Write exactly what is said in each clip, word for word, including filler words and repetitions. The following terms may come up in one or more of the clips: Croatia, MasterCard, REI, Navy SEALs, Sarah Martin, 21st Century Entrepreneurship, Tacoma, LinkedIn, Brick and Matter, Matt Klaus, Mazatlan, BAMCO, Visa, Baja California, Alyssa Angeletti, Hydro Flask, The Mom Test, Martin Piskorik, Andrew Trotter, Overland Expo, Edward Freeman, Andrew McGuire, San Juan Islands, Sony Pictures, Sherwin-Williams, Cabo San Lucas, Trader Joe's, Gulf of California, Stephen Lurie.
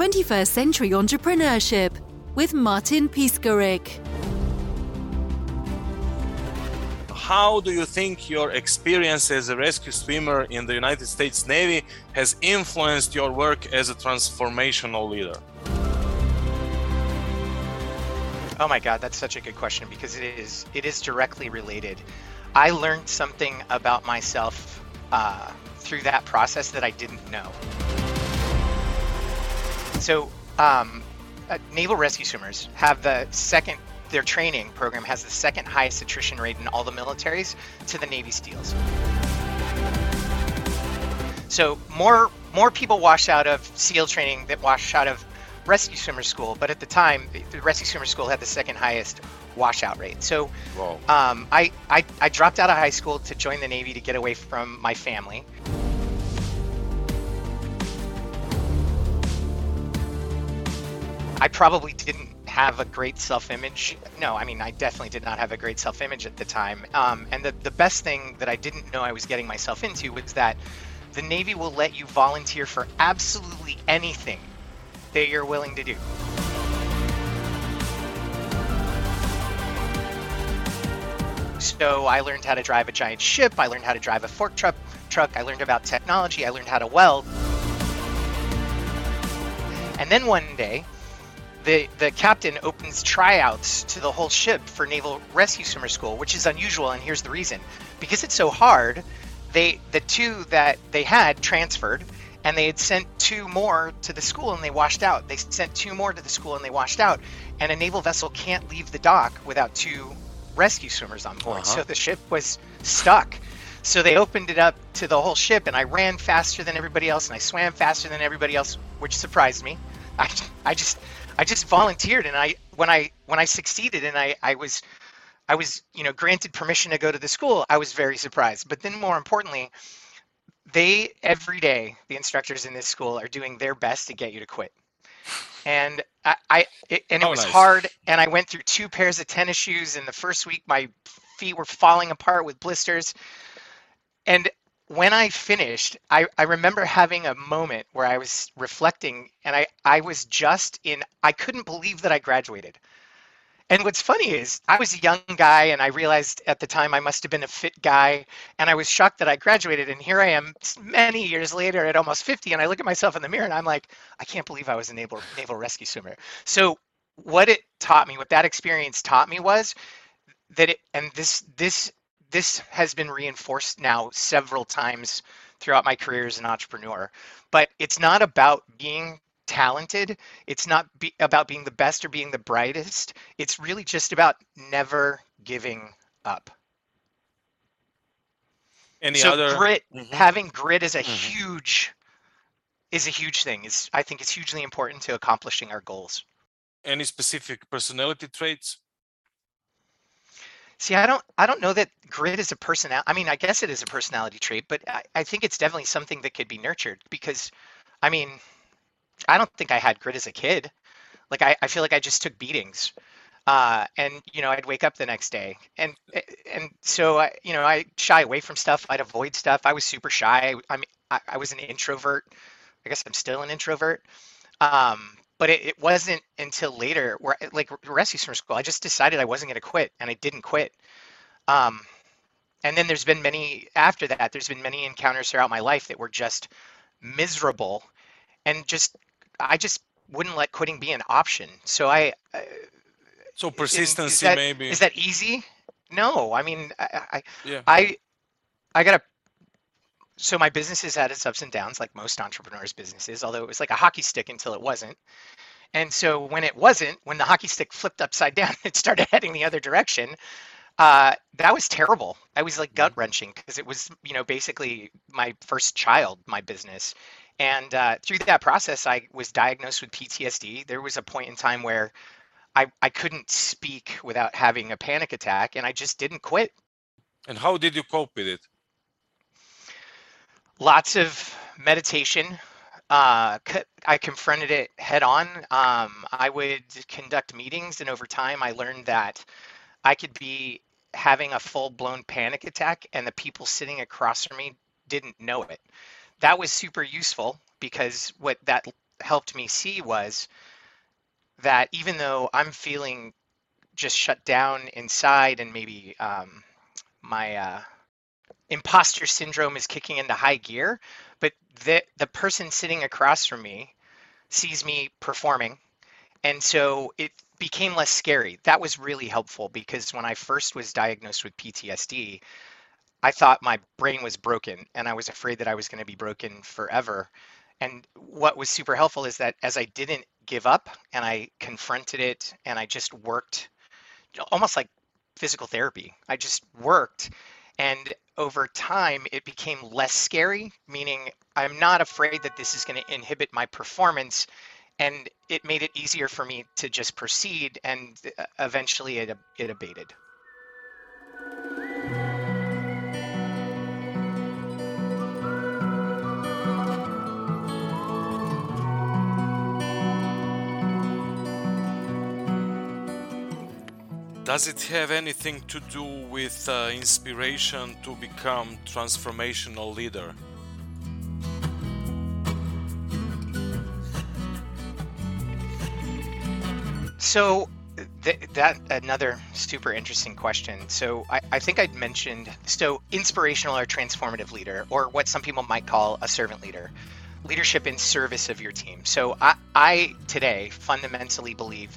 twenty-first Century Entrepreneurship with Martin Piskorik. How do you think your experience as a rescue swimmer in the United States Navy has influenced your work as a transformational leader? Oh my God, that's such a good question because it is it is directly related. I learned something about myself uh, through that process that I didn't know. So um, uh, naval rescue swimmers have the second, their training program has the second highest attrition rate in all the militaries to the Navy SEALs. So more more people wash out of SEAL training that wash out of rescue swimmer school, but at the time the rescue swimmer school had the second highest washout rate. So um, I, I, I dropped out of high school to join the Navy to get away from my family. I probably didn't have a great self-image. No, I mean, I definitely did not have a great self-image at the time. Um, and the, the best thing that I didn't know I was getting myself into was that the Navy will let you volunteer for absolutely anything that you're willing to do. So I learned how to drive a giant ship, I learned how to drive a fork truck, truck. I learned about technology, I learned how to weld. And then one day, the, the captain opens tryouts to the whole ship for Naval Rescue Swimmer School, which is unusual, and here's the reason. Because it's so hard, they the two that they had transferred, and they had sent two more to the school and they washed out. They sent two more to the school and they washed out. And a naval vessel can't leave the dock without two rescue swimmers on board. Uh-huh. So the ship was stuck. So they opened it up to the whole ship and I ran faster than everybody else and I swam faster than everybody else, which surprised me. I, I just I just volunteered and I when I when I succeeded and I, I was I was, you know, granted permission to go to the school, I was very surprised. But then more importantly, they, every day, the instructors in this school are doing their best to get you to quit. And I, I it, and it oh, was nice. hard. And I went through two pairs of tennis shoes. And the first week, my feet were falling apart with blisters. And when I finished, I, I remember having a moment where I was reflecting and I, I was just in, I couldn't believe that I graduated. And what's funny is I was a young guy and I realized at the time I must have been a fit guy and I was shocked that I graduated. And here I am many years later at almost fifty and I look at myself in the mirror and I'm like, I can't believe I was a naval, naval rescue swimmer. So what it taught me, what that experience taught me was that it, and this this this has been reinforced now several times throughout my career as an entrepreneur, but it's not about being talented. It's not be about being the best or being the brightest. It's really just about never giving up. Any so other grit, mm-hmm. having grit is a mm-hmm. huge, is a huge thing. It's, I think it's hugely important to accomplishing our goals. Any specific personality traits? See, I don't, I don't know that grit is a personality. I mean, I guess it is a personality trait, but I, I think it's definitely something that could be nurtured because, I mean, I don't think I had grit as a kid. Like, I, I feel like I just took beatings. Uh, and, you know, I'd wake up the next day. And and so, I, you know, I shy away from stuff. I'd avoid stuff. I was super shy. I mean, I, I was an introvert. I guess I'm still an introvert. Um, but it, it wasn't until later, where like rescue swimmer school, I just decided I wasn't going to quit. And I didn't quit. Um, and then there's been many, after that, there's been many encounters throughout my life that were just miserable and just... I just wouldn't let quitting be an option. So I, uh, so persistency is that, maybe, is that easy? No, I mean, I, I, yeah. I, I gotta, so my businesses had its ups and downs, like most entrepreneurs' businesses, although it was like a hockey stick until it wasn't. And so when it wasn't, when the hockey stick flipped upside down, it started heading the other direction. Uh, that was terrible. I was like gut wrenching because it was, you know, basically my first child, my business. And uh, through that process, I was diagnosed with P T S D. There was a point in time where I, I couldn't speak without having a panic attack, and I just didn't quit. And how did you cope with it? Lots of meditation. Uh, I confronted it head on. Um, I would conduct meetings, and over time, I learned that I could be having a full-blown panic attack, and the people sitting across from me didn't know it. That was super useful because what that helped me see was that even though I'm feeling just shut down inside and maybe um, my uh, imposter syndrome is kicking into high gear, but the, the person sitting across from me sees me performing. And so it became less scary. That was really helpful, because when I first was diagnosed with P T S D, I thought my brain was broken and I was afraid that I was going to be broken forever. And what was super helpful is that as I didn't give up and I confronted it and I just worked, almost like physical therapy, I just worked. And over time, it became less scary, meaning I'm not afraid that this is going to inhibit my performance. And it made it easier for me to just proceed, and eventually it, it abated. Does it have anything to do with uh, inspiration to become transformational leader? So th- that another super interesting question. So I, I think I'd mentioned, so inspirational or transformative leader, or what some people might call a servant leader, leadership in service of your team. So I, I today fundamentally believe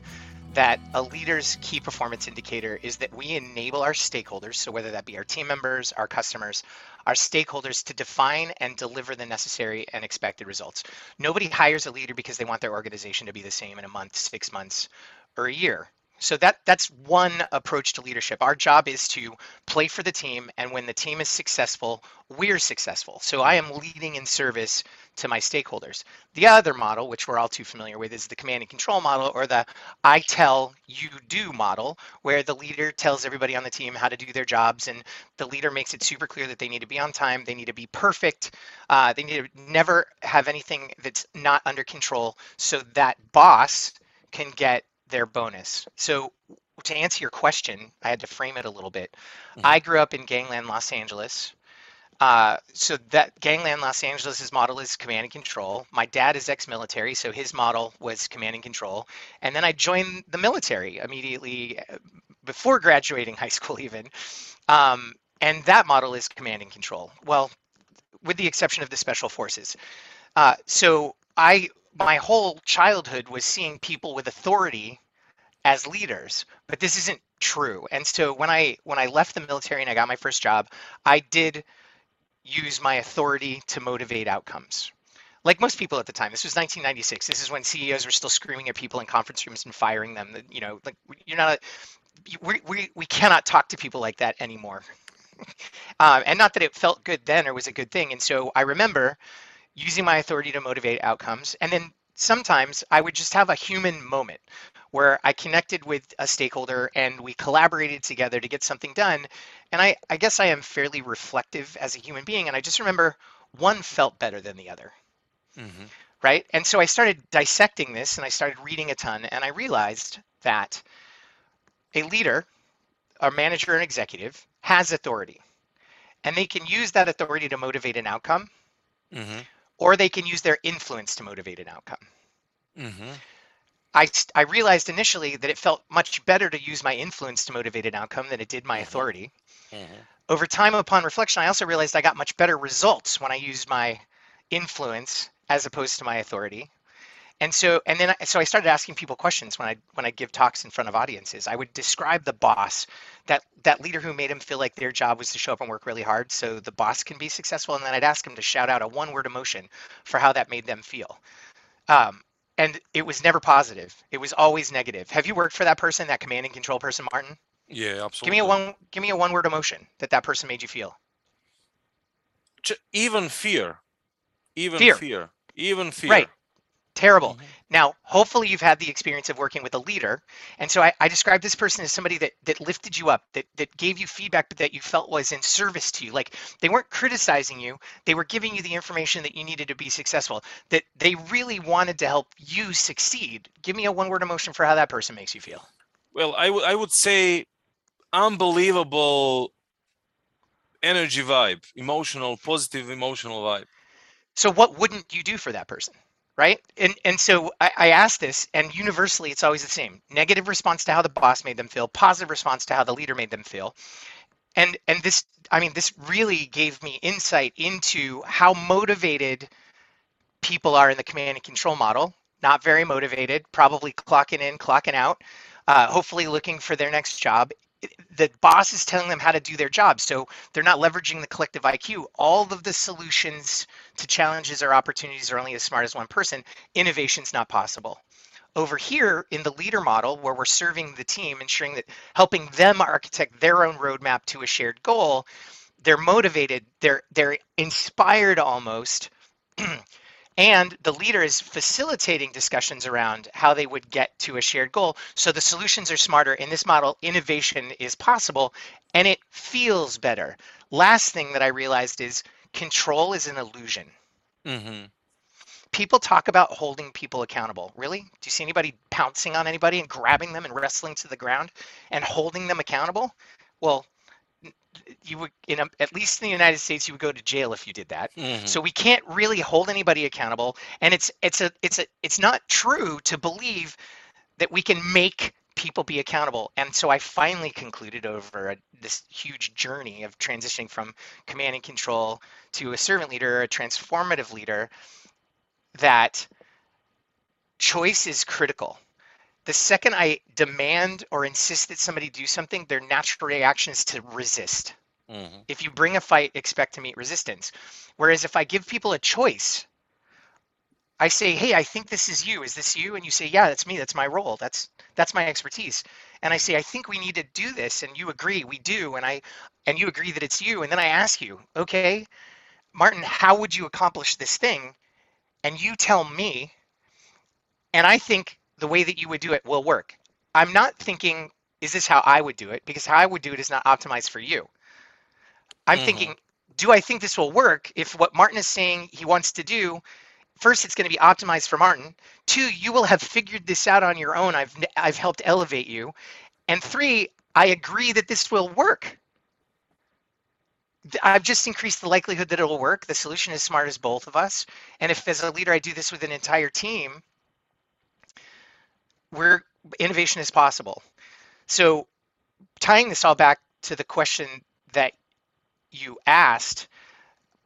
that a leader's key performance indicator is that we enable our stakeholders, so whether that be our team members, our customers, our stakeholders, to define and deliver the necessary and expected results. Nobody hires a leader because they want their organization to be the same in a month, six months, or a year. So that that's one approach to leadership. Our job is to play for the team, and when the team is successful, we're successful. So I am leading in service to my stakeholders. The other model, which we're all too familiar with, is the command and control model, or the I tell, you do model, where the leader tells everybody on the team how to do their jobs, and the leader makes it super clear that they need to be on time, they need to be perfect, uh, they need to never have anything that's not under control, so that boss can get their bonus. So to answer your question, I had to frame it a little bit. Mm-hmm. I grew up in gangland Los Angeles. Uh, so that gangland Los Angeles' model is command and control. My dad is ex-military, so his model was command and control. And then I joined the military immediately before graduating high school even. Um, and that model is command and control. Well, with the exception of the special forces. Uh, so I, my whole childhood was seeing people with authority as leaders, but this isn't true. And so when I when I left the military and I got my first job, I did use my authority to motivate outcomes. Like most people at the time, this was nineteen ninety-six. This is when C E Os were still screaming at people in conference rooms and firing them. You know, like you're not, we we we cannot talk to people like that anymore. um, and not that it felt good then or was a good thing. And so I remember using my authority to motivate outcomes, and then sometimes I would just have a human moment where I connected with a stakeholder and we collaborated together to get something done. And I, I guess I am fairly reflective as a human being, and I just remember one felt better than the other, mm-hmm. right? And so I started dissecting this and I started reading a ton, and I realized that a leader, a manager, an executive has authority, and they can use that authority to motivate an outcome, mm-hmm. or they can use their influence to motivate an outcome. Mm-hmm. I, I realized initially that it felt much better to use my influence to motivate an outcome than it did my mm-hmm. authority. Mm-hmm. Over time, upon reflection, I also realized I got much better results when I used my influence as opposed to my authority. And so, and then, so I started asking people questions when I when I give talks in front of audiences. I would describe the boss, that that leader who made him feel like their job was to show up and work really hard so the boss can be successful, and then I'd ask him to shout out a one-word emotion for how that made them feel. Um, and it was never positive; it was always negative. Have you worked for that person, that command and control person, Martin? Yeah, absolutely. Give me a one. Give me a one-word emotion that that person made you feel. Even fear. Even fear. fear. Even fear. Right. Terrible. Mm-hmm. Now, hopefully you've had the experience of working with a leader. And so I, I describe this person as somebody that that lifted you up, that that gave you feedback, but that you felt was in service to you. Like they weren't criticizing you. They were giving you the information that you needed to be successful, that they really wanted to help you succeed. Give me a one-word emotion for how that person makes you feel. Well, I, w- I would say unbelievable energy vibe, emotional, positive emotional vibe. So what wouldn't you do for that person? right? And and so I, I asked this, and universally, it's always the same. Negative response to how the boss made them feel, positive response to how the leader made them feel. And and this, I mean, this really gave me insight into how motivated people are in the command and control model. Not very motivated, probably clocking in, clocking out, uh, hopefully looking for their next job. The boss is telling them how to do their job, so they're not leveraging the collective I Q. All of the solutions to challenges or opportunities are only as smart as one person. Innovation's not possible. Over here in the leader model, where we're serving the team, ensuring that helping them architect their own roadmap to a shared goal, they're motivated, they're they're inspired almost. And the leader is facilitating discussions around how they would get to a shared goal. So the solutions are smarter. In this model, innovation is possible and it feels better. Last thing that I realized is control is an illusion. Mm-hmm. People talk about holding people accountable. Really? Do you see anybody pouncing on anybody and grabbing them and wrestling to the ground and holding them accountable? Well, you would, in a, at least in the United States, you would go to jail if you did that. Mm-hmm. So we can't really hold anybody accountable, and it's it's a it's a it's not true to believe that we can make people be accountable. And so I finally concluded over a, this huge journey of transitioning from command and control to a servant leader, a transformative leader, that choice is critical. The second I demand or insist that somebody do something, their natural reaction is to resist. Mm-hmm. If you bring a fight, expect to meet resistance. Whereas if I give people a choice, I say, hey, I think this is you. Is this you? And you say, yeah, that's me. That's my role. That's that's my expertise. And I say, I think we need to do this. And you agree, we do. And I and you agree that it's you. And then I ask you, okay, Martin, how would you accomplish this thing? And you tell me, and I think the way that you would do it will work. I'm not thinking, is this how I would do it? Because how I would do it is not optimized for you. I'm mm-hmm. thinking, do I think this will work if what Martin is saying he wants to do, first, it's going to be optimized for Martin. Two, you will have figured this out on your own. I've, I've helped elevate you. And three, I agree that this will work. I've just increased the likelihood that it will work. The solution is smart as both of us. And if as a leader, I do this with an entire team, where innovation is possible. So tying this all back to the question that you asked,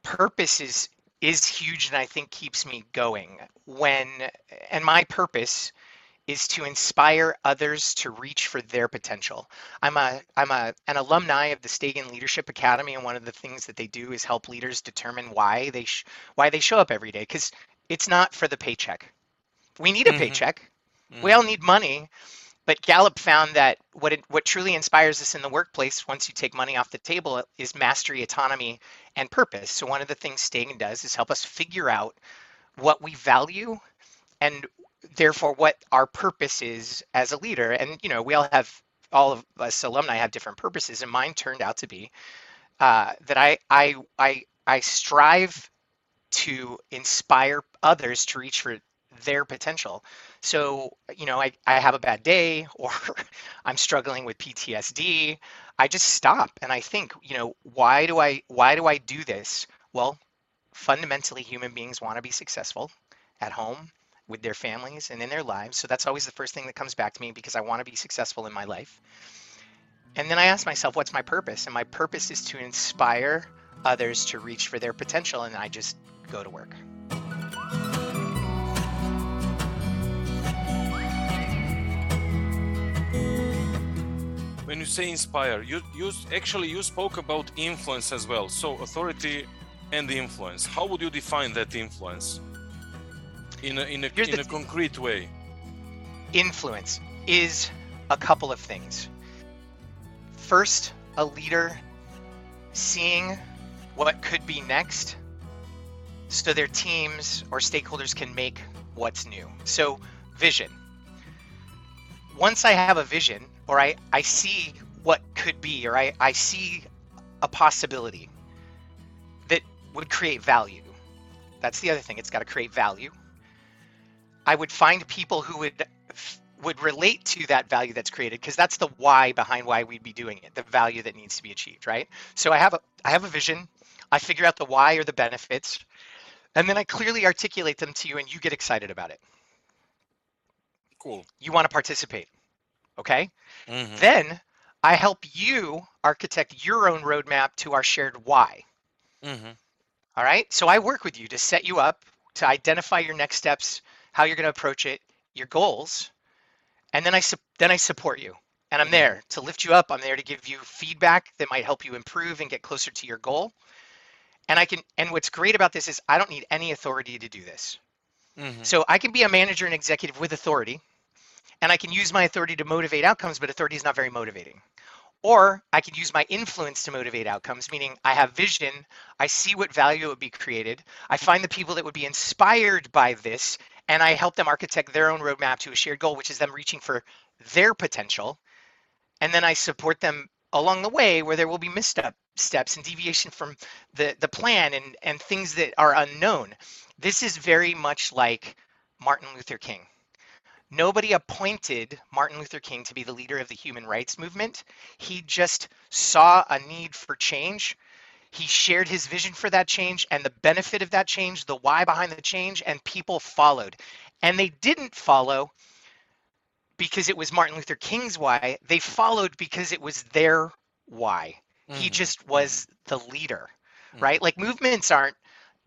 purpose is, is huge, and I think keeps me going. When, and my purpose is to inspire others to reach for their potential. I'm a, I'm a, an alumni of the Stagen Leadership Academy, and one of the things that they do is help leaders determine why they, sh- why they show up every day, because it's not for the paycheck. We need a mm-hmm. paycheck. We all need money, but Gallup found that what it, what truly inspires us in the workplace, once you take money off the table, is mastery, autonomy, and purpose. So one of the things Stagen does is help us figure out what we value and therefore what our purpose is as a leader. And, you know, we all have, all of us alumni have different purposes, and mine turned out to be uh, that I, I, I, I strive to inspire others to reach for their potential. So, you know, I, I have a bad day, or I'm struggling with P T S D. I just stop and I think, you know, why do I, why do I do this? Well, fundamentally, human beings want to be successful at home, with their families, and in their lives. So that's always the first thing that comes back to me, because I want to be successful in my life. And then I ask myself, what's my purpose? And my purpose is to inspire others to reach for their potential. And I just go to work. When you say inspire, you, you actually you spoke about influence as well. So authority and influence. How would you define that influence in a, in a, in a concrete way? Influence is a couple of things. First, a leader seeing what could be next, so their teams or stakeholders can make what's new. So vision. Once I have a vision, or I, I see what could be, or I, I see a possibility that would create value. That's the other thing. It's got to create value. I would find people who would would relate to that value that's created, because that's the why behind why we'd be doing it, the value that needs to be achieved, right? So I have a I have a vision. I figure out the why or the benefits. And then I clearly articulate them to you and you get excited about it. Cool. You want to participate. Okay. Mm-hmm. Then I help you architect your own roadmap to our shared why. Mm-hmm. All right. So I work with you to set you up, to identify your next steps, how you're going to approach it, your goals. And then I, su- then I support you, and I'm there to lift you up. I'm there to give you feedback that might help you improve and get closer to your goal. And I can, and what's great about this is I don't need any authority to do this. Mm-hmm. So I can be a manager and executive with authority, and I can use my authority to motivate outcomes, but authority is not very motivating. Or I can use my influence to motivate outcomes, meaning I have vision, I see what value would be created, I find the people that would be inspired by this, and I help them architect their own roadmap to a shared goal, which is them reaching for their potential. And then I support them along the way where there will be misstep steps and deviation from the, the plan and, and things that are unknown. This is very much like Martin Luther King. Nobody appointed Martin Luther King to be the leader of the human rights movement. He just saw a need for change. He shared his vision for that change and the benefit of that change, the why behind the change, and people followed. And they didn't follow because it was Martin Luther King's why. They followed because it was their why. Mm-hmm. He just was the leader, mm-hmm. right? Like movements aren't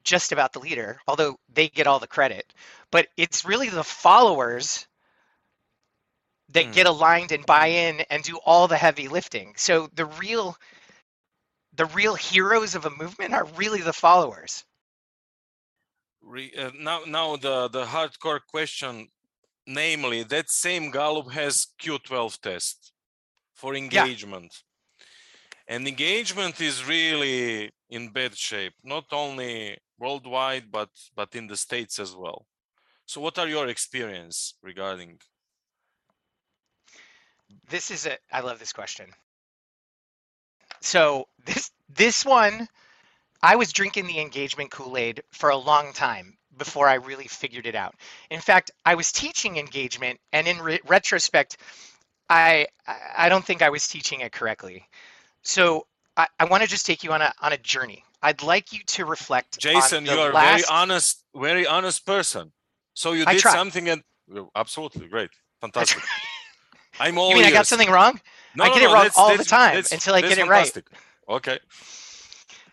just about the leader, although they get all the credit, but it's really the followers that mm. get aligned and buy in and do all the heavy lifting. So the real, the real heroes of a movement are really the followers. Re, uh, now, now the, the hardcore question, namely that same Gallup has Q twelve test for engagement. Yeah. And engagement is really in bad shape, not only worldwide, but, but in the States as well. So what are your experience regarding? This is a, I love this question. So this, this one, I was drinking the engagement Kool-Aid for a long time before I really figured it out. In fact, I was teaching engagement, and in re- retrospect, I, I don't think I was teaching it correctly. So I, I want to just take you on a on a journey. I'd like you to reflect. Jason, you are last... very honest, very honest person. So you did something, and absolutely great, fantastic. I'm all. You mean ears. I got something wrong? No, I get no, it wrong that's, all that's, the time that's, until I get it fantastic. Right. Okay.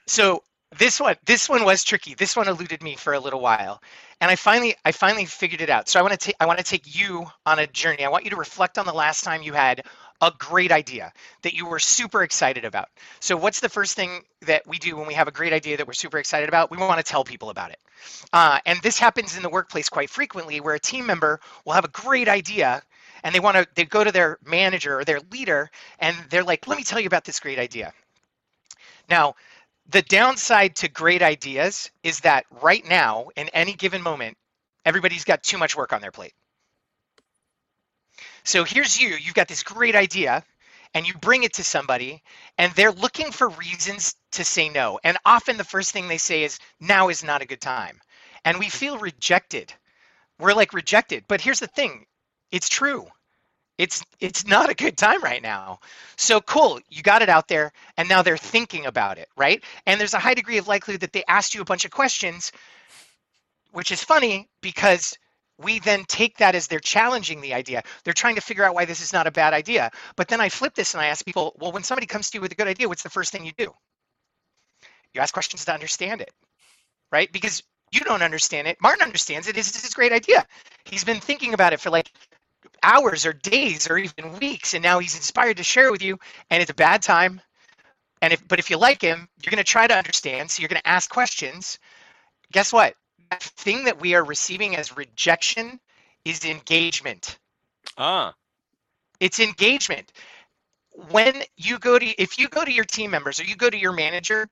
So this one, this one was tricky. This one eluded me for a little while, and I finally, I finally figured it out. So I want to take, I want to take you on a journey. I want you to reflect on the last time you had a great idea that you were super excited about. So what's the first thing that we do when we have a great idea that we're super excited about? We want to tell people about it. Uh, and this happens in the workplace quite frequently, where a team member will have a great idea and they want to, they go to their manager or their leader and they're like, let me tell you about this great idea. Now, the downside to great ideas is that right now, in any given moment, everybody's got too much work on their plate. So here's you, you've got this great idea and you bring it to somebody and they're looking for reasons to say no. And often the first thing they say is, now is not a good time. And we feel rejected. We're like rejected, but here's the thing. It's true. It's it's not a good time right now. So cool, you got it out there and now they're thinking about it, right? And there's a high degree of likelihood that they asked you a bunch of questions, which is funny because we then take that as they're challenging the idea. They're trying to figure out why this is not a bad idea. But then I flip this and I ask people, well, when somebody comes to you with a good idea, what's the first thing you do? You ask questions to understand it, right? Because you don't understand it. Martin understands it. This is his great idea. He's been thinking about it for like hours or days or even weeks. And now he's inspired to share it with you. And it's a bad time. And if, but if you like him, you're going to try to understand. So you're going to ask questions. Guess what? That thing that we are receiving as rejection is engagement. Ah. It's engagement. When you go to, if you go to your team members or you go to your manager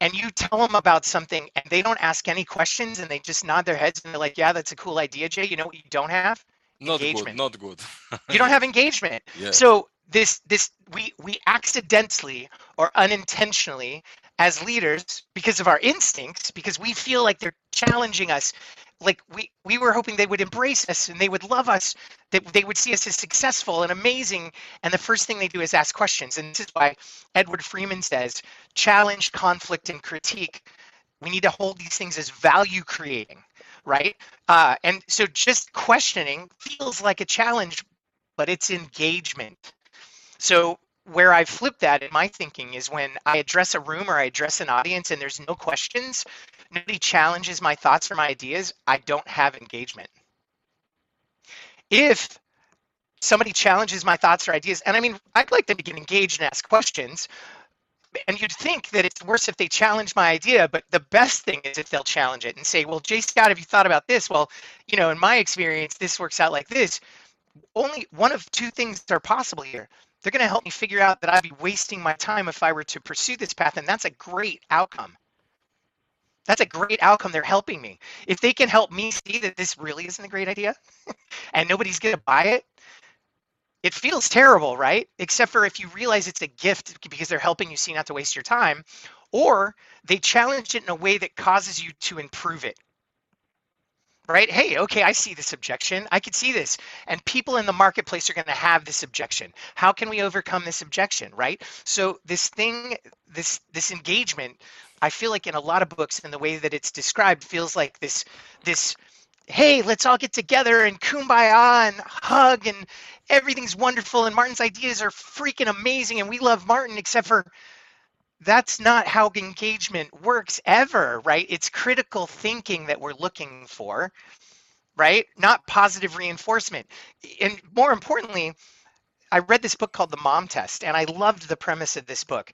and you tell them about something and they don't ask any questions and they just nod their heads and they're like, yeah, that's a cool idea, Jay. You know what you don't have? Not engagement. Good, not good. You don't have engagement. Yeah. So this, this, we, we accidentally or unintentionally as leaders, because of our instincts, because we feel like they're challenging us, like we, we were hoping they would embrace us and they would love us, that they would see us as successful and amazing. And the first thing they do is ask questions. And this is why Edward Freeman says, challenge, conflict, and critique We need to hold these things as value creating, right? Uh, and so just questioning feels like a challenge, but it's engagement. So where I've flipped that in my thinking is when I address a room or I address an audience and there's no questions, nobody challenges my thoughts or my ideas, I don't have engagement. If somebody challenges my thoughts or ideas, and I mean, I'd like them to get engaged and ask questions, and you'd think that it's worse if they challenge my idea, but the best thing is if they'll challenge it and say, well, Jay Scott, have you thought about this? Well, you know, in my experience, this works out like this. Only one of two things are possible here. They're going to help me figure out that I'd be wasting my time if I were to pursue this path, and that's a great outcome. That's a great outcome. They're helping me. If they can help me see that this really isn't a great idea and nobody's going to buy it, it feels terrible, right? Except for if you realize it's a gift because they're helping you see not to waste your time, or they challenge it in a way that causes you to improve it, right? Hey, okay, I see this objection. I could see this. And people in the marketplace are going to have this objection. How can we overcome this objection, right? So this thing, this this engagement, I feel like in a lot of books and the way that it's described feels like this, this, hey, let's all get together and kumbaya and hug and everything's wonderful and Martin's ideas are freaking amazing and we love Martin, except for that's not how engagement works ever, right? It's critical thinking that we're looking for, right? Not positive reinforcement. And more importantly, I read this book called The Mom Test, and I loved the premise of this book.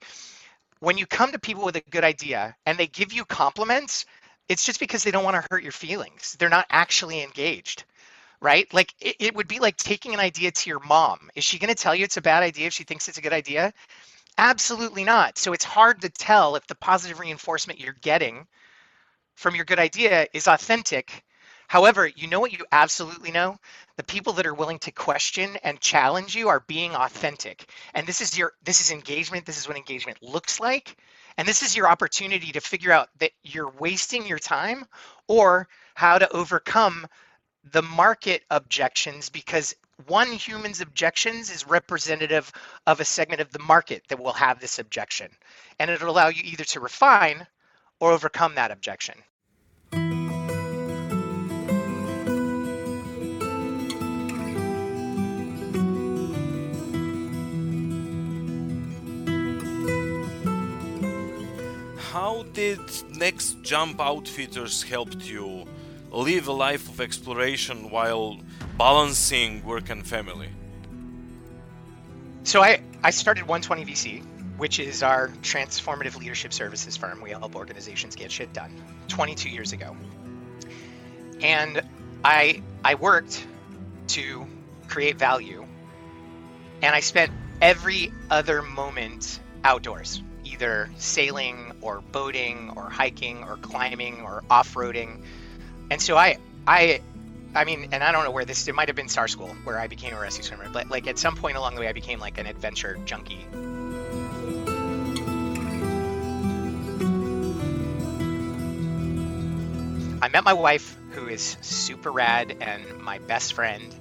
When you come to people with a good idea and they give you compliments, it's just because they don't want to hurt your feelings. They're not actually engaged, right? Like it, it would be like taking an idea to your mom. Is she going to tell you it's a bad idea if she thinks it's a good idea? Absolutely not. So it's hard to tell if the positive reinforcement you're getting from your good idea is authentic. However, you know what you absolutely know? The people that are willing to question and challenge you are being authentic. And this is your, this is engagement. This is what engagement looks like. And this is your opportunity to figure out that you're wasting your time or how to overcome the market objections, because one human's objections is representative of a segment of the market that will have this objection. And it'll allow you either to refine or overcome that objection. How did Next Jump Outfitters help you live a life of exploration while balancing work and family? So I, I started one twenty V C, which is our transformative leadership services firm. We help organizations get shit done twenty-two years ago. And I, I worked to create value, and I spent every other moment outdoors, either sailing or boating or hiking or climbing or off-roading. And so I, I, I mean, and I don't know where this, it might've been Star School where I became a rescue swimmer, but like at some point along the way, I became like an adventure junkie. I met my wife, who is super rad, and my best friend,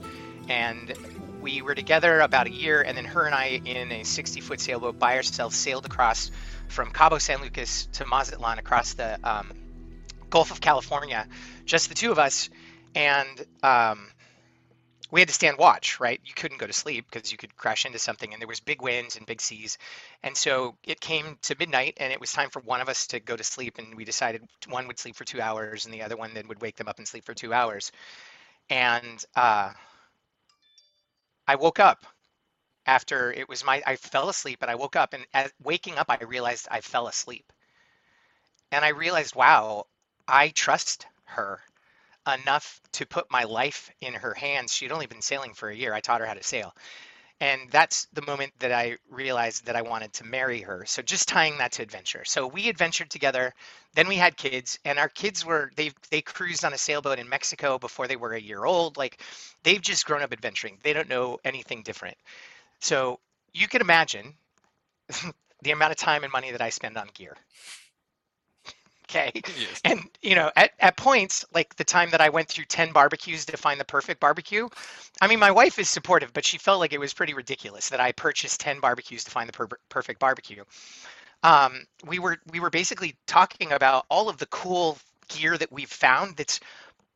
and we were together about a year, and then her and I in a sixty-foot sailboat by ourselves sailed across from Cabo San Lucas to Mazatlan across the um, Gulf of California, just the two of us. And um, we had to stand watch, right? You couldn't go to sleep because you could crash into something, and there was big winds and big seas. And so it came to midnight, and it was time for one of us to go to sleep, and we decided one would sleep for two hours and the other one then would wake them up and sleep for two hours. And uh, I woke up after it was my, I fell asleep and I woke up, and as waking up, I realized I fell asleep. And I realized, wow, I trust her enough to put my life in her hands. She'd only been sailing for a year. I taught her how to sail. And that's the moment that I realized that I wanted to marry her. So just tying that to adventure. So we adventured together, then we had kids, and our kids were, they they cruised on a sailboat in Mexico before they were a year old. Like they've just grown up adventuring. They don't know anything different. So you can imagine the amount of time and money that I spend on gear. Okay. Yes. And, you know, at, at points, like the time that I went through ten barbecues to find the perfect barbecue, I mean, my wife is supportive, but she felt like it was pretty ridiculous that I purchased ten barbecues to find the per- perfect barbecue. um, we were we were basically talking about all of the cool gear that we've found that's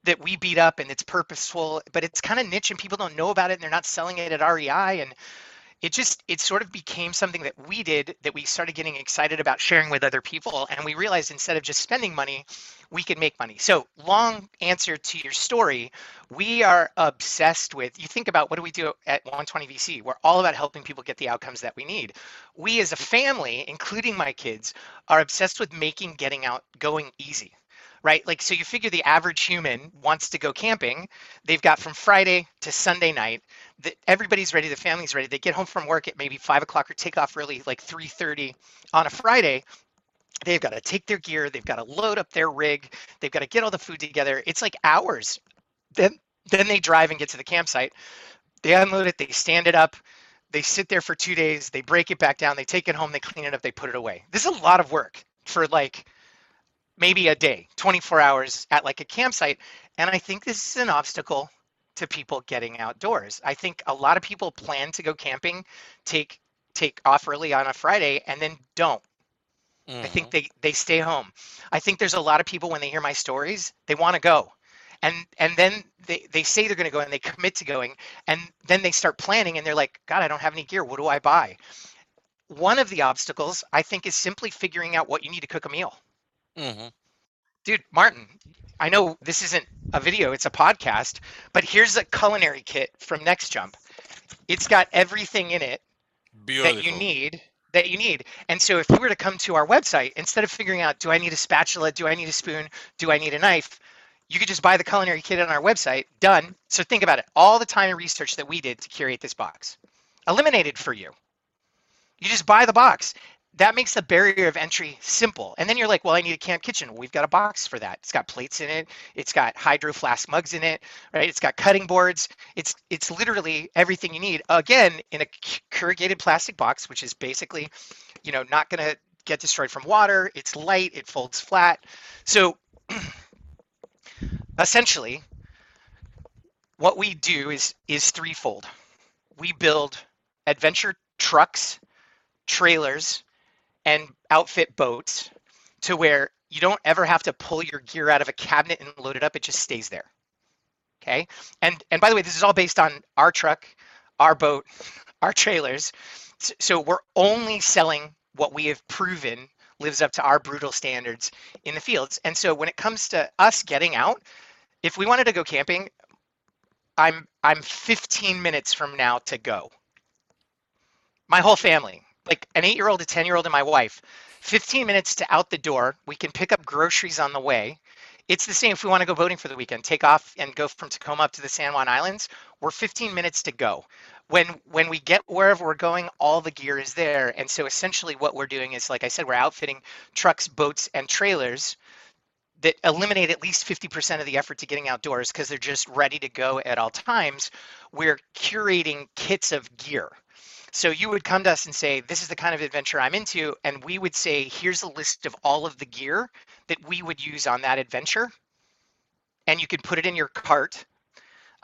that we beat up and it's purposeful, but it's kind of niche and people don't know about it and they're not selling it at R E I. And it just, it sort of became something that we did, that we started getting excited about sharing with other people. And we realized instead of just spending money, we could make money. So long answer to your story, we are obsessed with, you think about what do we do at one twenty V C? We're all about helping people get the outcomes that we need. We as a family, including my kids, are obsessed with making getting out going easy. Right? Like, so you figure the average human wants to go camping. They've got from Friday to Sunday night that everybody's ready. The family's ready. They get home from work at maybe five o'clock or take off early, like three thirty on a Friday. They've got to take their gear. They've got to load up their rig. They've got to get all the food together. It's like hours. Then, then they drive and get to the campsite. They unload it. They stand it up. They sit there for two days. They break it back down. They take it home. They clean it up. They put it away. This is a lot of work for like maybe a day, twenty-four hours at like a campsite. And I think this is an obstacle to people getting outdoors. I think a lot of people plan to go camping, take take off early on a Friday, and then don't. Mm-hmm. I think they, they stay home. I think there's a lot of people when they hear my stories, they want to go. And and then they, they say they're going to go and they commit to going. And then they start planning and they're like, God, I don't have any gear. What do I buy? One of the obstacles, I think, is simply figuring out what you need to cook a meal. Mm-hmm. Dude, Martin, I know this isn't a video, it's a podcast, but here's a culinary kit from Next Jump. It's got everything in it Beautiful. that you need, that you need. And so if you were to come to our website, instead of figuring out, do I need a spatula? Do I need a spoon? Do I need a knife? You could just buy the culinary kit on our website, done. So think about it. All the time and research that we did to curate this box, eliminated for you. You just buy the box. That makes the barrier of entry simple. And then you're like, well, I need a camp kitchen. We've got a box for that. It's got plates in it. It's got Hydro Flask mugs in it, right? It's got cutting boards. It's it's literally everything you need. Again, in a corrugated plastic box, which is basically, you know, not going to get destroyed from water. It's light. It folds flat. So essentially, what we do is is threefold. We build adventure trucks, trailers, and outfit boats to where you don't ever have to pull your gear out of a cabinet and load it up. It just stays there. Okay. And, and by the way, this is all based on our truck, our boat, our trailers. So we're only selling what we have proven lives up to our brutal standards in the fields. And so when it comes to us getting out, if we wanted to go camping, I'm, I'm fifteen minutes from now to go. My whole family, like an eight-year-old, a ten-year-old, and my wife, fifteen minutes to out the door. We can pick up groceries on the way. It's the same if we want to go boating for the weekend, take off and go from Tacoma up to the San Juan Islands. We're fifteen minutes to go. When when we get wherever we're going, all the gear is there. And so essentially what we're doing is, like I said, we're outfitting trucks, boats, and trailers that eliminate at least fifty percent of the effort to getting outdoors because they're just ready to go at all times. We're curating kits of gear. So you would come to us and say, this is the kind of adventure I'm into. And we would say, here's a list of all of the gear that we would use on that adventure. And you can put it in your cart.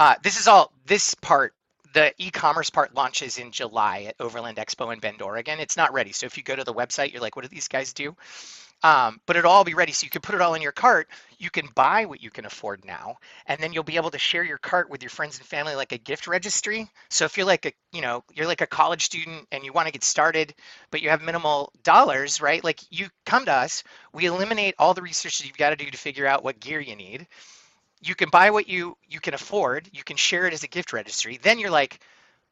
Uh, this is all, this part, the e-commerce part launches in July at Overland Expo in Bend, Oregon. It's not ready. So if you go to the website, you're like, what do these guys do? Um, but it'll all be ready. So you can put it all in your cart. You can buy what you can afford now, and then you'll be able to share your cart with your friends and family, like a gift registry. So if you're like a, you know, you're like a college student and you want to get started, but you have minimal dollars, right? Like you come to us, we eliminate all the research that you've got to do to figure out what gear you need. You can buy what you, you can afford. You can share it as a gift registry. Then you're like,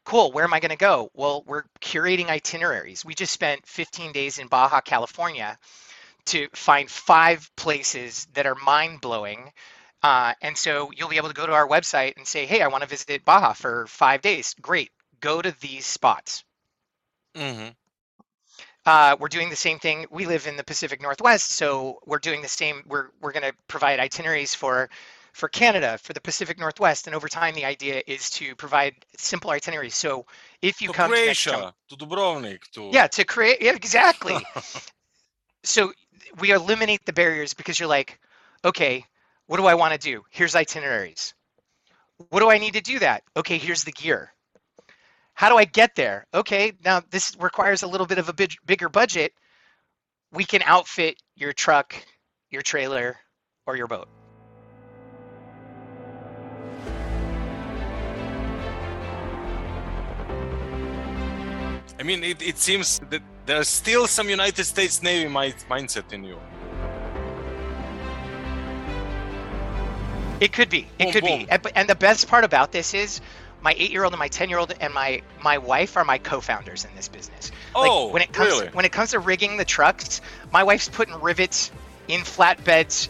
cool, where am I going to go? Well, we're curating itineraries. We just spent fifteen days in Baja, California, to find five places that are mind-blowing. Uh, and so you'll be able to go to our website and say, hey, I want to visit Baja for five days. Great. Go to these spots. Mm-hmm. Uh, we're doing the same thing. We live in the Pacific Northwest, so we're doing the same. We're, we're going to provide itineraries for, for Canada, for the Pacific Northwest. And over time, the idea is to provide simple itineraries. So if you to come Croatia, to, Croatia, to Dubrovnik, to... Yeah, to create. Yeah, exactly. So we eliminate the barriers because you're like, okay, what do I want to do? Here's itineraries. What do I need to do that? Okay, here's the gear. How do I get there? Okay, now this requires a little bit of a big, bigger budget. we can outfit your truck, your trailer, or your boat. I mean, it, it seems that there's still some United States Navy mind, mindset in you. It could be, it boom, could boom. be. And the best part about this is my eight-year-old and my ten-year-old and my, my wife are my co-founders in this business. Oh, like when it comes really? to, when it comes to rigging the trucks, my wife's putting rivets in flatbeds,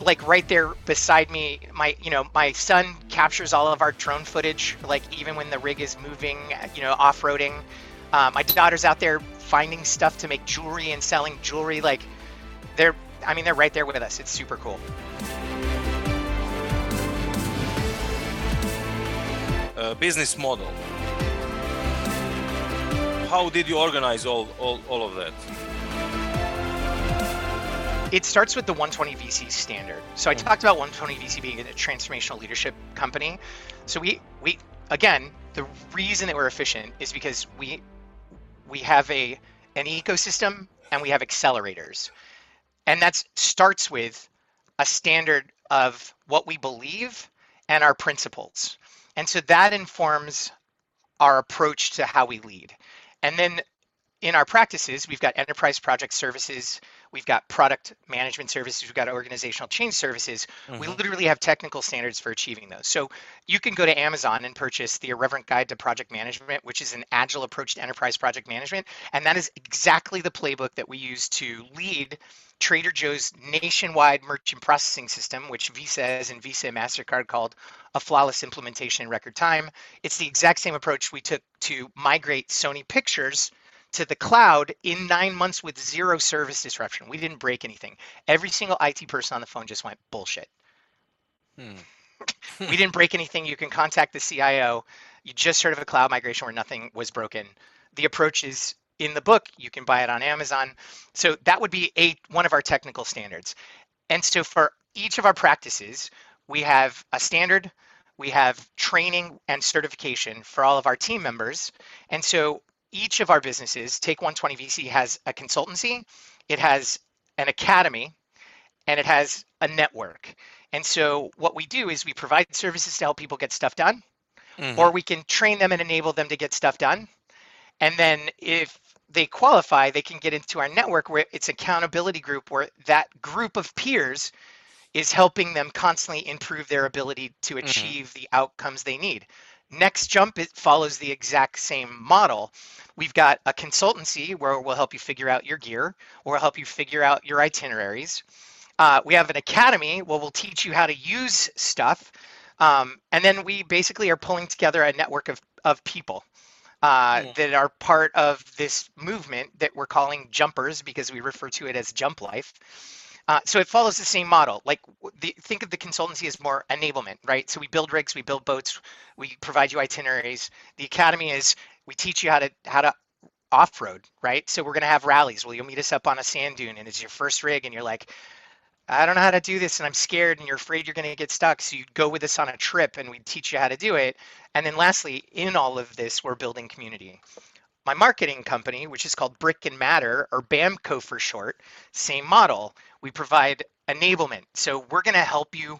like right there beside me. My, you know, my son captures all of our drone footage, like even when the rig is moving, you know, off-roading. Um, my daughter's out there finding stuff to make jewelry and selling jewelry. Like they're, I mean, they're right there with us. It's super cool. Uh, business model. How did you organize all, all, all of that? It starts with the one twenty V C standard. So I mm-hmm. talked about one twenty V C being a transformational leadership company. So we, we again, the reason that we're efficient is because we we have a an ecosystem and we have accelerators. And that starts with a standard of what we believe and our principles. And so that informs our approach to how we lead. And then in our practices, we've got enterprise project services, we've got product management services, we've got organizational change services. Mm-hmm. We literally have technical standards for achieving those. So you can go to Amazon and purchase The Irreverent Guide to Project Management, which is an agile approach to enterprise project management. And that is exactly the playbook that we use to lead Trader Joe's nationwide merchant processing system, which Visa and Visa and MasterCard called a flawless implementation in record time. It's the exact same approach we took to migrate Sony Pictures to the cloud in nine months with zero service disruption. We didn't break anything. Every single I T person on the phone just went, bullshit. Hmm. We didn't break anything. You can contact the C I O. You just heard of a cloud migration where nothing was broken. The approach is in the book. You can buy it on Amazon. So that would be a, one of our technical standards. And so for each of our practices, we have a standard, we have training and certification for all of our team members. And so each of our businesses, Take one twenty V C has a consultancy, it has an academy, and it has a network. And so what we do is we provide services to help people get stuff done, mm-hmm. or we can train them and enable them to get stuff done. And then if they qualify, they can get into our network where it's accountability group, where that group of peers is helping them constantly improve their ability to achieve mm-hmm. the outcomes they need. Next Jump, it follows the exact same model. We've got a consultancy where we'll help you figure out your gear, or we'll help you figure out your itineraries. Uh, we have an academy where we'll teach you how to use stuff. Um, and then we basically are pulling together a network of, of people uh, yeah. that are part of this movement that we're calling Jumpers, because we refer to it as Jump Life. Uh, so it follows the same model. Like the, think of the consultancy as more enablement, right? So we build rigs, we build boats, we provide you itineraries. The academy is we teach you how to how to off-road, right? So we're gonna have rallies. Well, you'll meet us up on a sand dune and it's your first rig and you're like, I don't know how to do this and I'm scared and you're afraid you're gonna get stuck. So you go with us on a trip and we teach you how to do it. And then lastly, in all of this, we're building community. My marketing company, which is called Brick and Matter, or BAMCO for short, same model. We provide enablement. So we're going to help you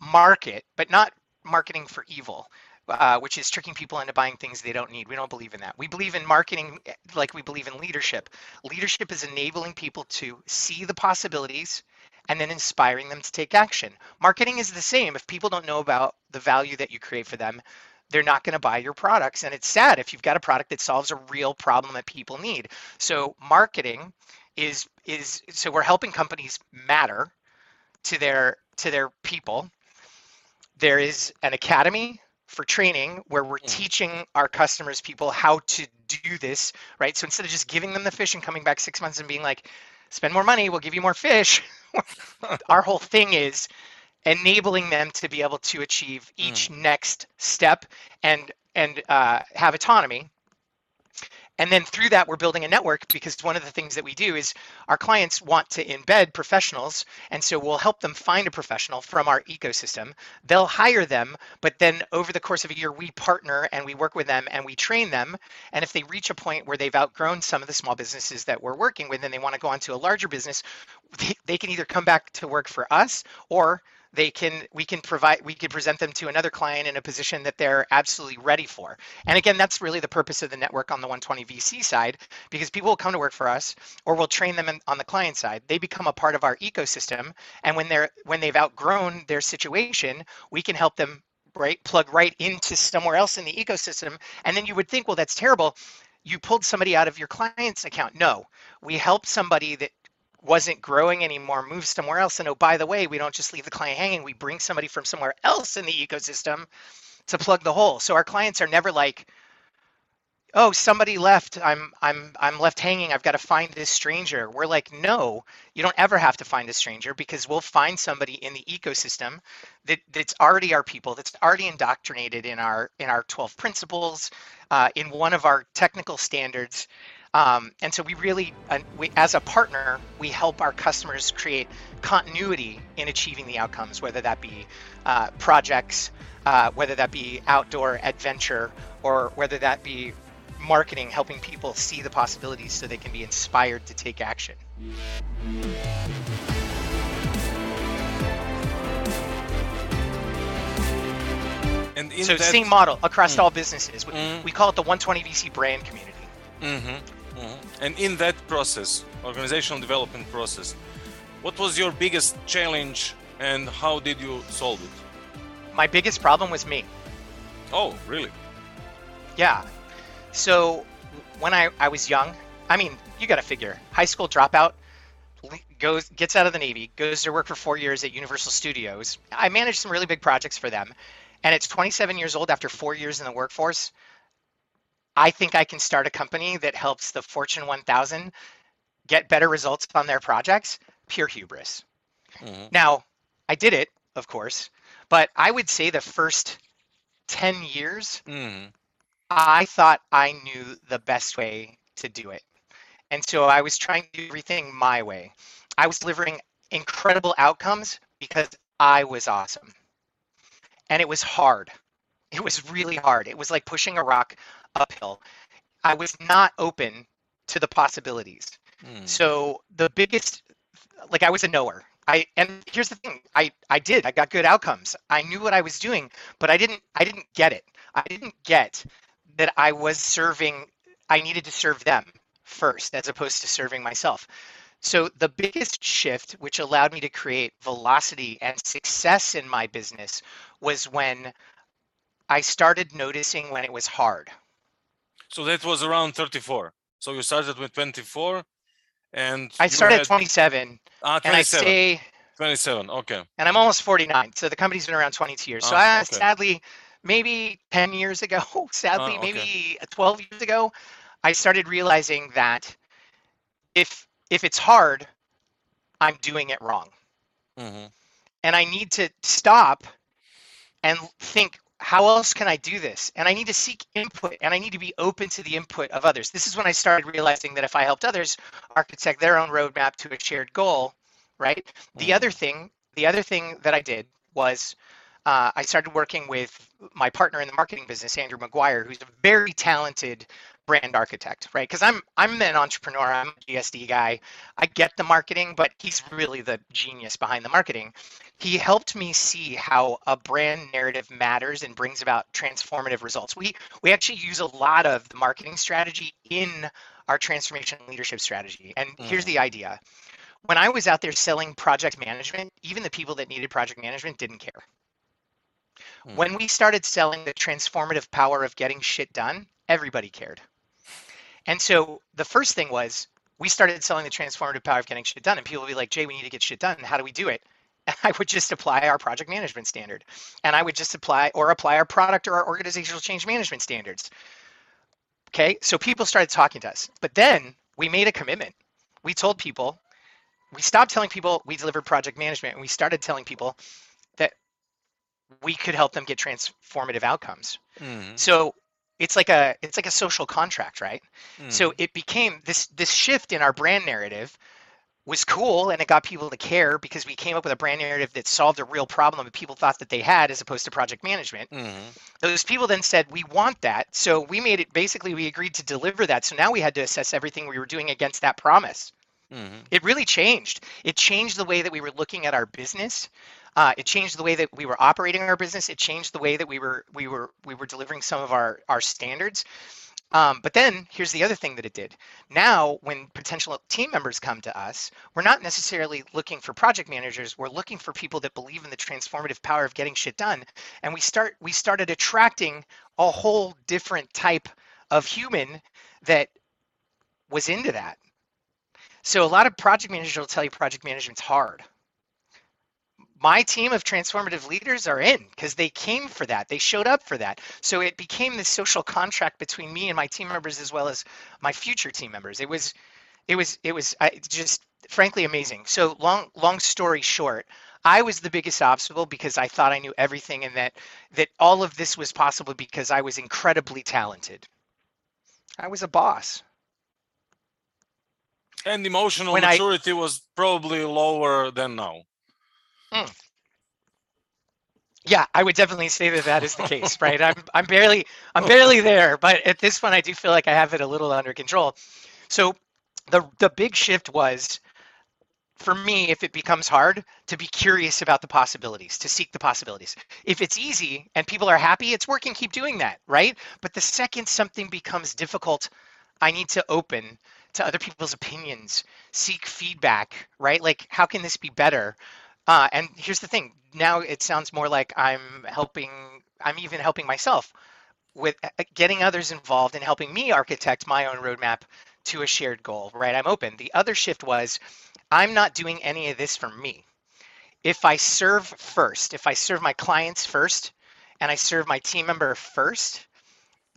market, but not marketing for evil, uh, which is tricking people into buying things they don't need. We don't believe in that. We believe in marketing like we believe in leadership. Leadership is enabling people to see the possibilities and then inspiring them to take action. Marketing is the same. If people don't know about the value that you create for them, they're not going to buy your products. And it's sad if you've got a product that solves a real problem that people need. So marketing is, is so we're helping companies matter to their, to their people. There is an academy for training where we're yeah. teaching our customers, people, how to do this, right? So instead of just giving them the fish and coming back six months and being like, spend more money, we'll give you more fish. Our whole thing is enabling them to be able to achieve each mm. next step and and uh, have autonomy. And then through that, we're building a network, because one of the things that we do is our clients want to embed professionals. And so we'll help them find a professional from our ecosystem. They'll hire them, but then over the course of a year, we partner and we work with them and we train them. And if they reach a point where they've outgrown some of the small businesses that we're working with and they want to go on to a larger business, they, they can either come back to work for us, or they can, we can provide, we can present them to another client in a position that they're absolutely ready for. And again, that's really the purpose of the network on the one twenty V C side, because people will come to work for us, or we'll train them in, on the client side. They become a part of our ecosystem. And when they're, when they've outgrown their situation, we can help them right, plug right into somewhere else in the ecosystem. And then you would think, well, that's terrible. You pulled somebody out of your client's account. No, we helped somebody that wasn't growing anymore, move somewhere else. And oh, by the way, we don't just leave the client hanging. We bring somebody from somewhere else in the ecosystem to plug the hole. So our clients are never like, oh, somebody left. I'm, I'm, I'm left hanging. I've got to find this stranger. We're like, no, you don't ever have to find a stranger, because we'll find somebody in the ecosystem that that's already our people, that's already indoctrinated in our, in our twelve principles, uh, in one of our technical standards. Um, and so we really, uh, we, as a partner, we help our customers create continuity in achieving the outcomes, whether that be uh, projects, uh, whether that be outdoor adventure, or whether that be marketing, helping people see the possibilities so they can be inspired to take action. And in so that... same model across mm. all businesses. We, mm. we call it the one twenty V C brand community. Mm-hmm, mm-hmm. And in that process, organizational development process, what was your biggest challenge and how did you solve it? My biggest problem was me. Oh, really? Yeah. So when I, I was young, I mean, you got to figure, high school dropout, goes gets out of the Navy, goes to work for four years at Universal Studios. I managed some really big projects for them. And at twenty-seven years old, after four years in the workforce, I think I can start a company that helps the Fortune one thousand get better results on their projects. Pure hubris. Mm-hmm. Now, I did it, of course, but I would say the first ten years, mm-hmm. I thought I knew the best way to do it. And so I was trying to do everything my way. I was delivering incredible outcomes because I was awesome. And it was hard. It was really hard. It was like pushing a rock uphill. I was not open to the possibilities. Mm. So the biggest, like I was a knower. I and here's the thing, I I did. I got good outcomes. I knew what I was doing, but I didn't I didn't get it. I didn't get that I was serving. I needed to serve them first as opposed to serving myself. So the biggest shift, which allowed me to create velocity and success in my business, was when I started noticing when it was hard. So that was around thirty-four. So you started with twenty-four and I started at twenty-seven. Ah, twenty-seven. And I say twenty-seven. Okay. And I'm almost forty-nine. So the company's been around twenty-two years. So ah, I okay. sadly, maybe ten years ago, sadly, ah, okay. maybe twelve years ago, I started realizing that if, if it's hard, I'm doing it wrong. Mm-hmm. And I need to stop and think, how else can I do this? And I need to seek input, and I need to be open to the input of others. This is when I started realizing that if I helped others architect their own roadmap to a shared goal, right? Mm-hmm. The other thing, the other thing that I did was uh, I started working with my partner in the marketing business, Andrew McGuire, who's a very talented brand architect, right? Because I'm I'm an entrepreneur, I'm a G S D guy. I get the marketing, but he's really the genius behind the marketing. He helped me see how a brand narrative matters and brings about transformative results. We we actually use a lot of the marketing strategy in our transformation leadership strategy. And mm. here's the idea. When I was out there selling project management, even the people that needed project management didn't care. Mm. When we started selling the transformative power of getting shit done, everybody cared. And so the first thing was we started selling the transformative power of getting shit done, and people would be like, Jay, we need to get shit done. How do we do it? And I would just apply our project management standard, and I would just apply or apply our product or our organizational change management standards. Okay. So people started talking to us, but then we made a commitment. We told people, we stopped telling people we delivered project management, and we started telling people that we could help them get transformative outcomes. Mm-hmm. So it's like a it's like a social contract, right? Mm. So it became this this shift in our brand narrative was cool, and it got people to care because we came up with a brand narrative that solved a real problem that people thought that they had, as opposed to project management. Mm-hmm. Those people then said, we want that. So we made it, basically we agreed to deliver that. So now we had to assess everything we were doing against that promise. Mm-hmm. It really changed. It changed the way that we were looking at our business. Uh, it changed the way that we were operating our business. It changed the way that we were, we were, we were delivering some of our, our standards. Um, but then here's the other thing that it did. Now, when potential team members come to us, we're not necessarily looking for project managers. We're looking for people that believe in the transformative power of getting shit done. And we start we started attracting a whole different type of human that was into that. So a lot of project managers will tell you project management's hard. My team of transformative leaders are in because they came for that. They showed up for that. So it became this social contract between me and my team members, as well as my future team members. It was, it was, it was I, just frankly amazing. So long, long story short, I was the biggest obstacle because I thought I knew everything, and that, that all of this was possible because I was incredibly talented. I was a boss. And emotional when maturity I, was probably lower than now. Hmm. Yeah, I would definitely say that that is the case, right? I'm I'm barely I'm barely there, but at this point I do feel like I have it a little under control. So the the big shift was, for me, if it becomes hard, to be curious about the possibilities, to seek the possibilities. If it's easy and people are happy, it's working, keep doing that, right? But the second something becomes difficult, I need to open to other people's opinions, seek feedback, right? Like, how can this be better? Uh, and here's the thing. Now it sounds more like I'm helping, I'm even helping myself with getting others involved and helping me architect my own roadmap to a shared goal, right? I'm open. The other shift was, I'm not doing any of this for me. If I serve first, if I serve my clients first, and I serve my team member first,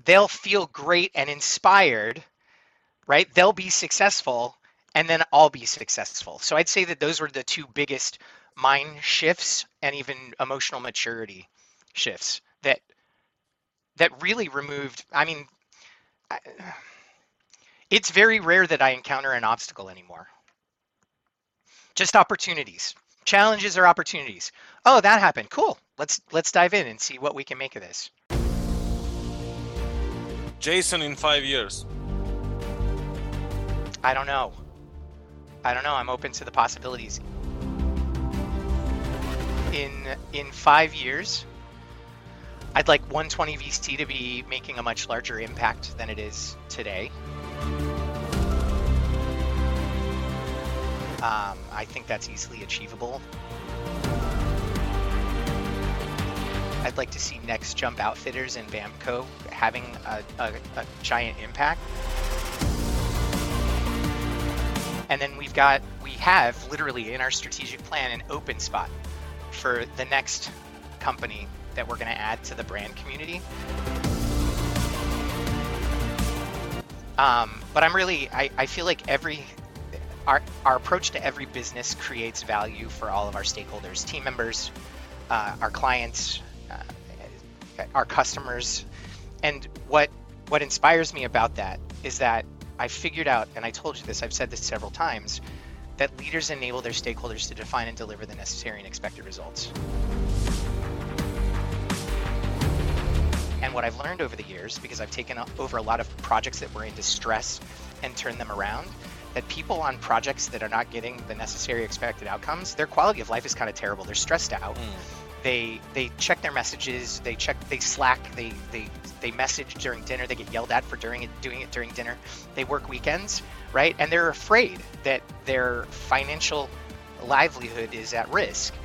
they'll feel great and inspired, right? They'll be successful, and then I'll be successful. So I'd say that those were the two biggest mind shifts and even emotional maturity shifts that that really removed. I mean, I, it's very rare that I encounter an obstacle anymore. Just opportunities, challenges are opportunities. Oh, that happened. Cool. Let's let's dive in and see what we can make of this. Jason, in five years. I don't know. I don't know. I'm open to the possibilities. In in five years, I'd like one twenty V C to be making a much larger impact than it is today. Um, I think that's easily achievable. I'd like to see Next Jump Outfitters and BAMCO having a, a, a giant impact. And then we've got, we have literally in our strategic plan an open spot for the next company that we're going to add to the brand community. Um, but I'm really, I, I feel like every, our, our approach to every business creates value for all of our stakeholders, team members, uh, our clients, uh, our customers. And what, what inspires me about that is that I figured out, and I told you this, I've said this several times, that leaders enable their stakeholders to define and deliver the necessary and expected results. And what I've learned over the years, because I've taken over a lot of projects that were in distress and turned them around, that people on projects that are not getting the necessary expected outcomes, their quality of life is kind of terrible. They're stressed out. Mm. They they check their messages. They check. They slack. They they they message during dinner. They get yelled at for doing it doing it during dinner. They work weekends, right? And they're afraid that their financial livelihood is at risk.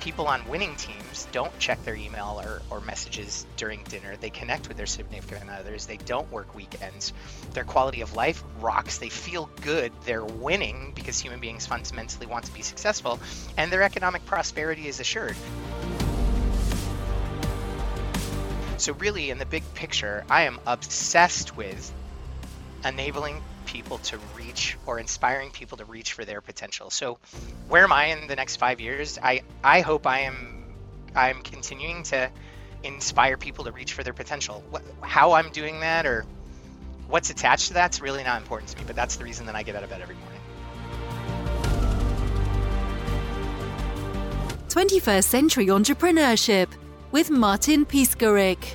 People on winning teams don't check their email or, or messages during dinner. They connect with their significant others. They don't work weekends. Their quality of life rocks. They feel good. They're winning because human beings fundamentally want to be successful, and their economic prosperity is assured. So really, in the big picture, I am obsessed with enabling people to reach, or inspiring people to reach for their potential. So where am I in the next five years? I, I hope I am I'm continuing to inspire people to reach for their potential. What, how I'm doing that or what's attached to that's really not important to me, but that's the reason that I get out of bed every morning. twenty-first Century Entrepreneurship with Martin Piskorik.